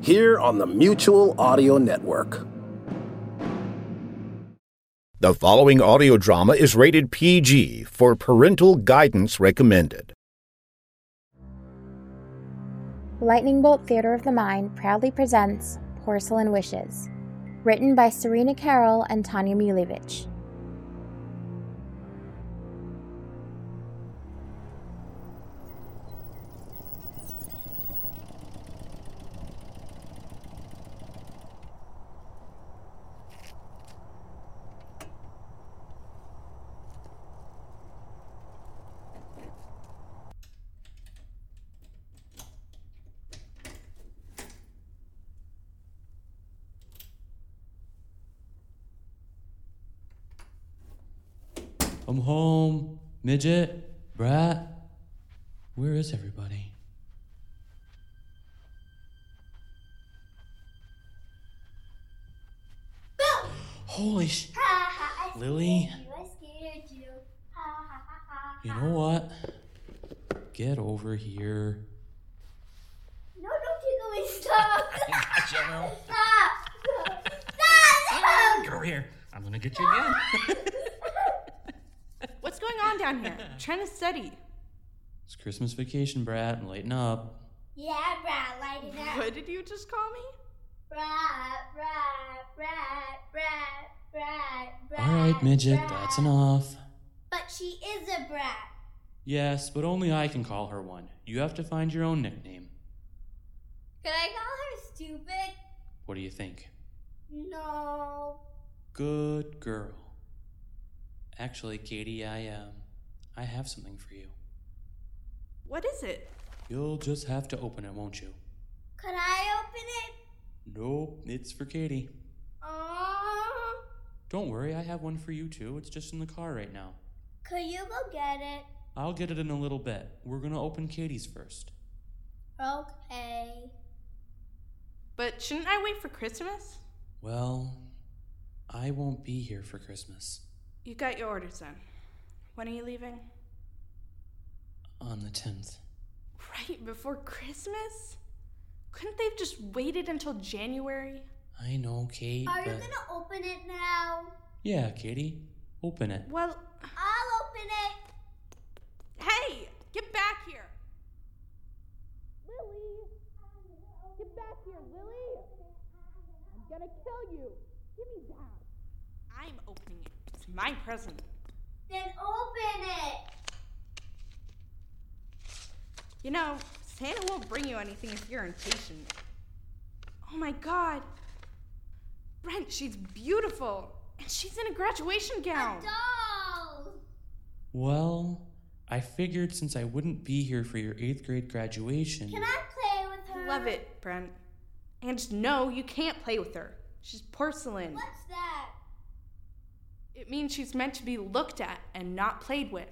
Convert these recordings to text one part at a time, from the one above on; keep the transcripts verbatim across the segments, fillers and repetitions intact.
here on the Mutual Audio Network. The following audio drama is rated P G for parental guidance recommended. Lightning Bolt Theater of the Mind proudly presents Porcelain Wishes, written by Serena Carroll and Tanya Mulevich. I'm home, midget, brat. Where is everybody? Boom. Holy sh... Lily? I scared you. You know what? Get over here. No, don't you go. Stop. Stop. Stop. Stop. Get over here. I'm going to get you again. What's going on down here? I'm trying to study. It's Christmas vacation, brat. Lighten up. Yeah, brat, lighten up. What did you just call me? Brat, brat, brat, brat, brat, brat. All right, midget, brat. That's enough. But she is a brat. Yes, but only I can call her one. You have to find your own nickname. Can I call her stupid? What do you think? No. Good girl. Actually, Katie, I, um, I have something for you. What is it? You'll just have to open it, won't you? Could I open it? Nope, it's for Katie. Aww. Don't worry, I have one for you, too. It's just in the car right now. Could you go get it? I'll get it in a little bit. We're gonna open Katie's first. Okay. But shouldn't I wait for Christmas? Well, I won't be here for Christmas. You got your orders then. When are you leaving? On the tenth. Right before Christmas? Couldn't they have just waited until January? I know, Kate, Are but... you gonna open it now? Yeah, Katie. Open it. Well... I'll open it! Hey! Get back here! Lily! Get back here, Lily! I'm gonna kill you! Give me that! I'm opening it. My present. Then open it. You know, Santa won't bring you anything if you're impatient. Oh my God. Brent, she's beautiful. And she's in a graduation gown. A doll. Well, I figured since I wouldn't be here for your eighth grade graduation. Can I play with her? Love it, Brent. And no, you can't play with her. She's porcelain. What's that? It means she's meant to be looked at and not played with.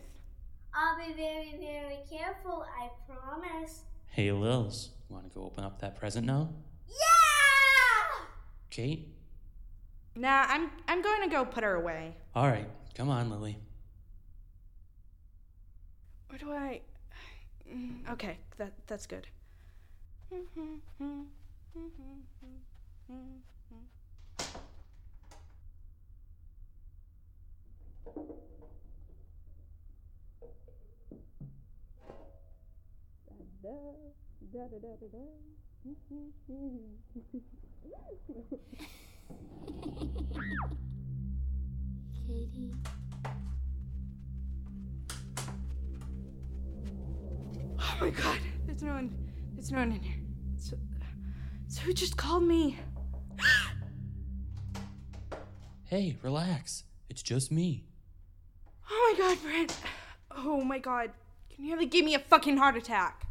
I'll be very, very careful, I promise. Hey, Lils, want to go open up that present now? Yeah! Kate? Nah, I'm I'm going to go put her away. All right, come on, Lily. What do I... Okay, that that's good. Katie. Oh my God, there's no one, there's no one in here. So, so who just called me? Hey, relax. It's just me. Oh my God, Brent. Oh my God. You nearly gave me a fucking heart attack.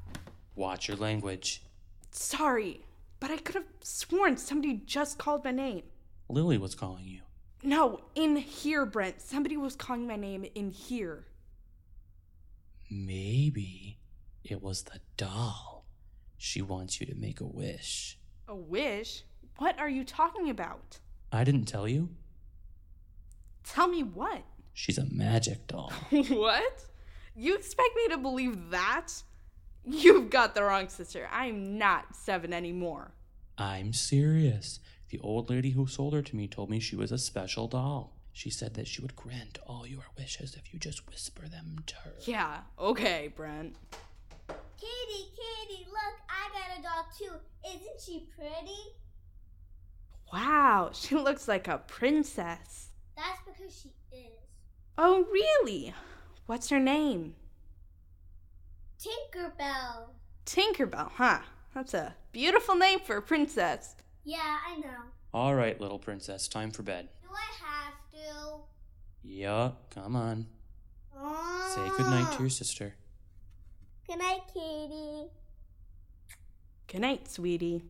Watch your language. Sorry. but I could have sworn somebody just called my name. Lily was calling you. No, in here, Brent. Somebody was calling my name in here. Maybe it was the doll. She wants you to make a wish. A wish? What are you talking about? I didn't tell you. Tell me what? She's a magic doll. What? You expect me to believe that? You've got the wrong sister. I'm not seven anymore. I'm serious. The old lady who sold her to me told me she was a special doll. She said that she would grant all your wishes if you just whisper them to her. Yeah, okay, Brent. Katie, Katie, look, I got a doll too. Isn't she pretty? Wow, she looks like a princess. That's because she is. Oh, really? What's her name? Tinkerbell. Tinkerbell, huh? That's a beautiful name for a princess. Yeah, I know. All right, little princess, time for bed. Do I have to? Yeah, come on. Oh. Say goodnight to your sister. Goodnight, Katie. Goodnight, sweetie.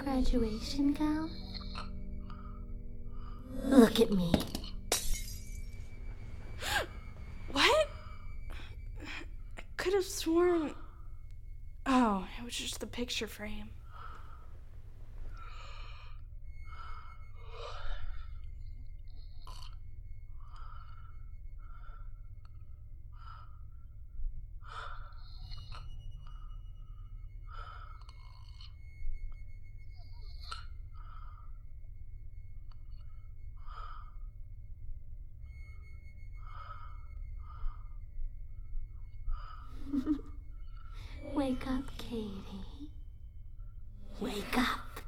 Graduation gown? Look at me. What? I could have sworn... Oh, it was just the picture frame. Wake up, Katie. Wake up.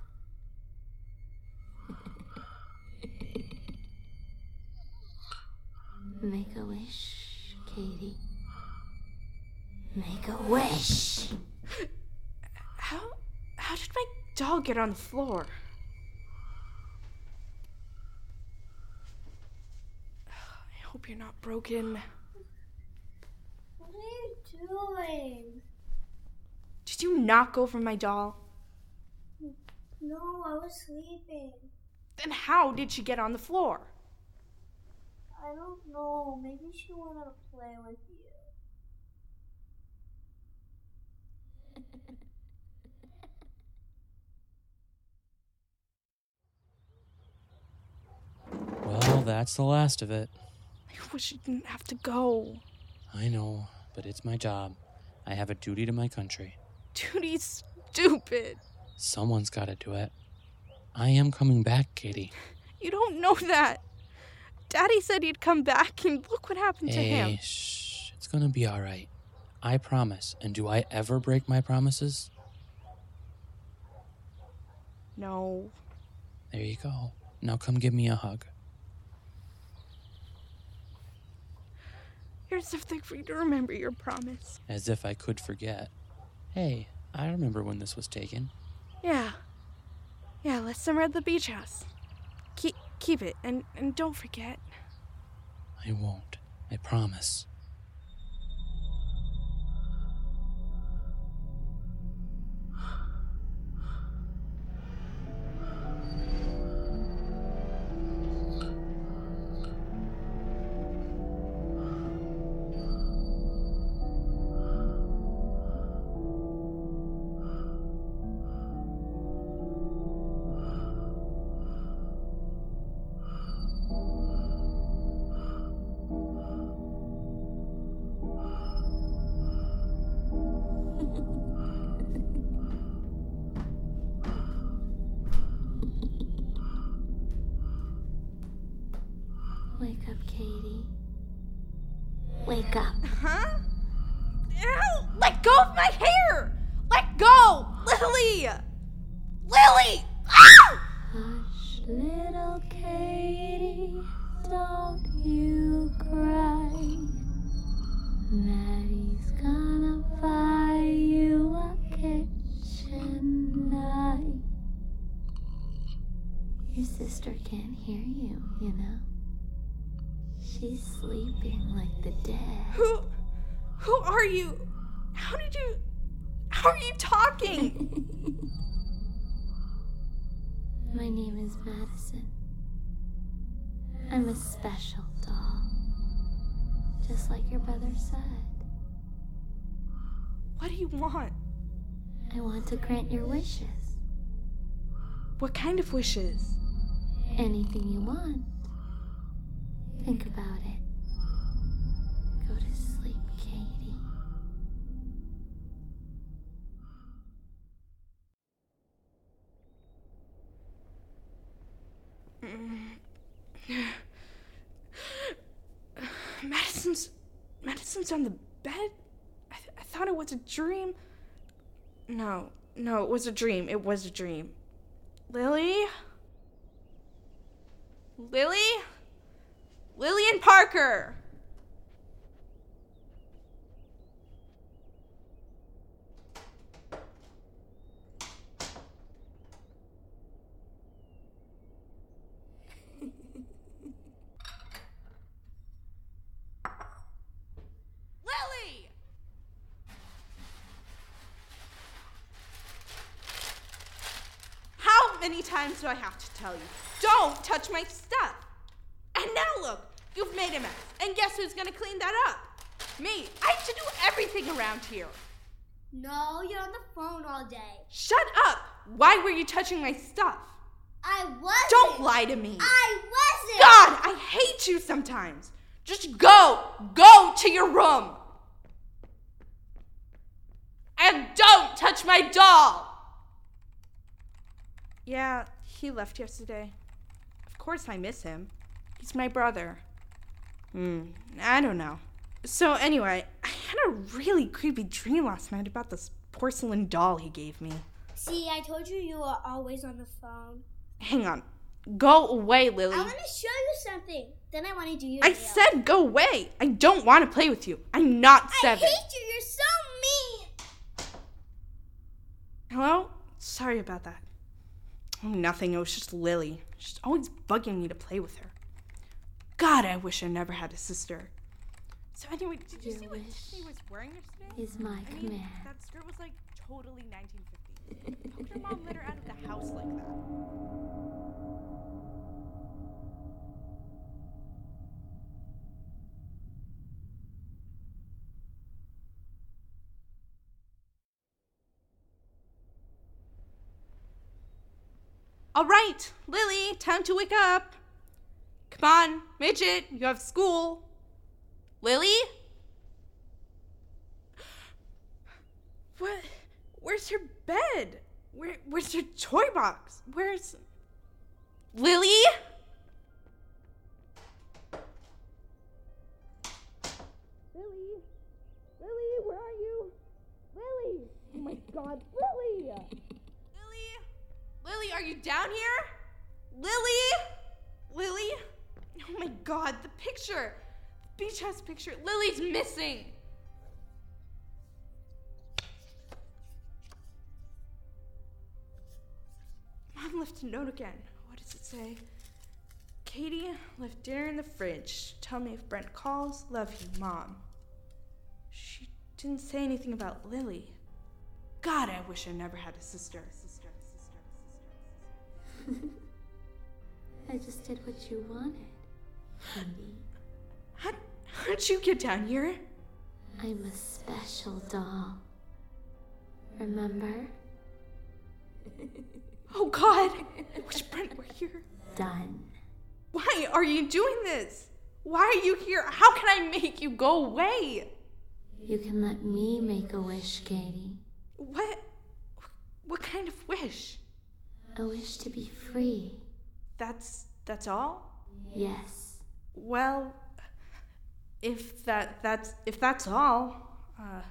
Make a wish, Katie. Make a wish. How, how did my doll get on the floor? I hope you're not broken. What are you doing? Did you knock over my doll? No, I was sleeping. Then how did she get on the floor? I don't know. Maybe she wanted to play with you. Well, that's the last of it. I wish you didn't have to go. I know, but it's my job. I have a duty to my country. Duty's stupid. Someone's got to do it. I am coming back, Katie. You don't know that. Daddy said he'd come back, and look what happened hey, to him. Hey, shh. It's gonna be all right. I promise. And do I ever break my promises? No. There you go. Now come give me a hug. Here's something for you to remember your promise. As if I could forget. Hey, I remember when this was taken. Yeah. Yeah, last summer at the beach house. Keep keep it, and, and don't forget. I won't. I promise. Wake up, Katie. Wake up. Huh? Ow! Let go of my hair! Let go! Lily! Lily! Ow! Hush, little Katie, don't you cry. Maddie's gonna buy you a kitchen knife. Your sister can't hear you, you know. She's sleeping like the dead. Who, who are you? How did you, how are you talking? My name is Madison. I'm a special doll. Just like your brother said. What do you want? I want to grant your wishes. What kind of wishes? Anything you want. Think about it. Go to sleep, Katie. Mm. Madison's... Madison's on the bed? I, th- I thought it was a dream. No, no, it was a dream. It was a dream. Lily? Lily? Lillian Parker! Lily! How many times do I have to tell you? Don't touch my stuff! And now look! You've made a mess, and guess who's gonna clean that up? Me. I have to do everything around here. No, you're on the phone all day. Shut up! Why were you touching my stuff? I wasn't. Don't lie to me. I wasn't. God, I hate you sometimes. Just go, go to your room. And don't touch my doll. Yeah, he left yesterday. Of course I miss him. He's my brother. Hmm, I don't know. So anyway, I had a really creepy dream last night about this porcelain doll he gave me. See, I told you you were always on the phone. Hang on. Go away, Lily. I want to show you something. Then I want to do your I deal. Said go away. I don't want to play with you. I'm not seven. I hate you. You're so mean. Hello? Sorry about that. Oh, nothing. It was just Lily. She's always bugging me to play with her. God, I wish I never had a sister. So anyway, did you your see what Tiffany was wearing yesterday? Is my I command. Mean, that skirt was like totally nineteen fifties. How could her mom let her out of the house like that? All right, Lily, time to wake up. Come on, midget, you have school. Lily? What? Where's your bed? Where? Where's your toy box? Where's... Lily? Lily? Lily, where are you? Lily! Oh my God, Lily! Lily? Lily, are you down here? Lily? Lily? Oh my God, the picture! The beach house picture. Lily's missing! Mom left a note again. What does it say? Katie, left dinner in the fridge. Tell me if Brent calls. Love you, Mom. She didn't say anything about Lily. God, I wish I never had a sister. Sister, sister, sister, sister. I just did what you wanted. How, how'd you get down here? I'm a special doll. Remember? Oh, God! I wish Brent were here. Done. Why are you doing this? Why are you here? How can I make you go away? You can let me make a wish, Katie. What? What kind of wish? A wish to be free. That's... that's all? Yes. well, if that that's if that's all, uh,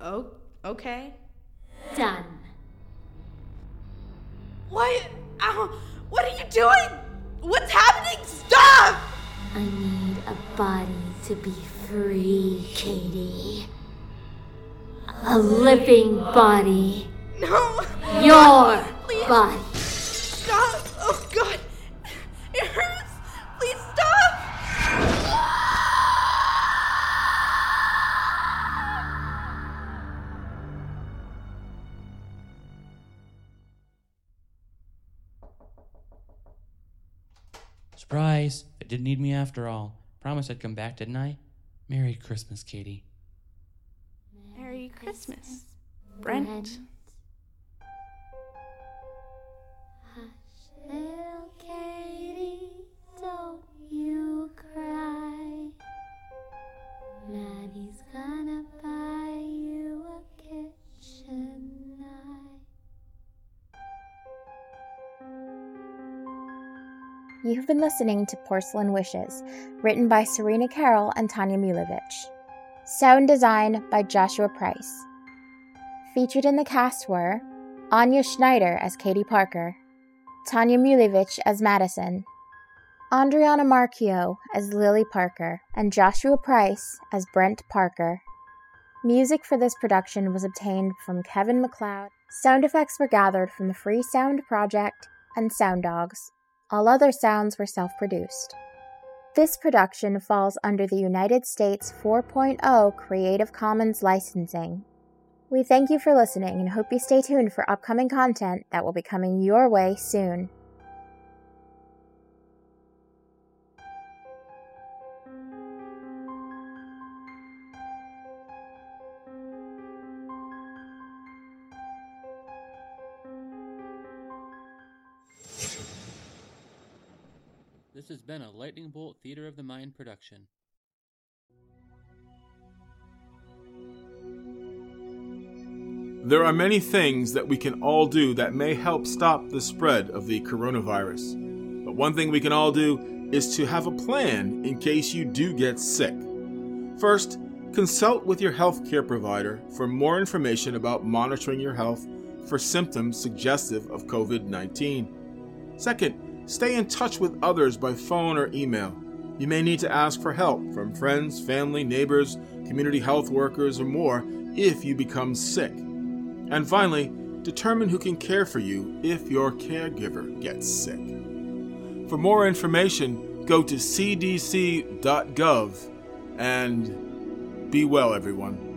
oh, okay. Done. What? Ow, what are you doing? What's happening? Stop! I need a body to be free, Katie. A living body. No. Your Please. Body. Stop. Oh, God. It hurts. Please stop. Surprise. They didn't need me after all. Promised I'd come back, didn't I? Merry Christmas, Katie. Merry Christmas, Brent. Hush, little Katie, don't you cry. Maddie's gonna buy you a kitchen knife. You have been listening to Porcelain Wishes, written by Serena Carroll and Tanya Mulevich. Sound design by Joshua Price. Featured in the cast were Anya Schneider as Katie Parker, Tanya Mulevich as Madison, Andriana Marchio as Lily Parker, and Joshua Price as Brent Parker. Music for this production was obtained from Kevin McLeod. Sound effects were gathered from the Free Sound Project and Sound Dogs. All other sounds were self-produced. This production falls under the United States four point oh Creative Commons licensing. We thank you for listening and hope you stay tuned for upcoming content that will be coming your way soon. This has been a Lightning Bolt Theater of the Mind production. There are many things that we can all do that may help stop the spread of the coronavirus. But one thing we can all do is to have a plan in case you do get sick. First, consult with your healthcare provider for more information about monitoring your health for symptoms suggestive of covid nineteen. Second, stay in touch with others by phone or email. You may need to ask for help from friends, family, neighbors, community health workers, or more if you become sick. And finally, determine who can care for you if your caregiver gets sick. For more information, go to c d c dot gov and be well, everyone.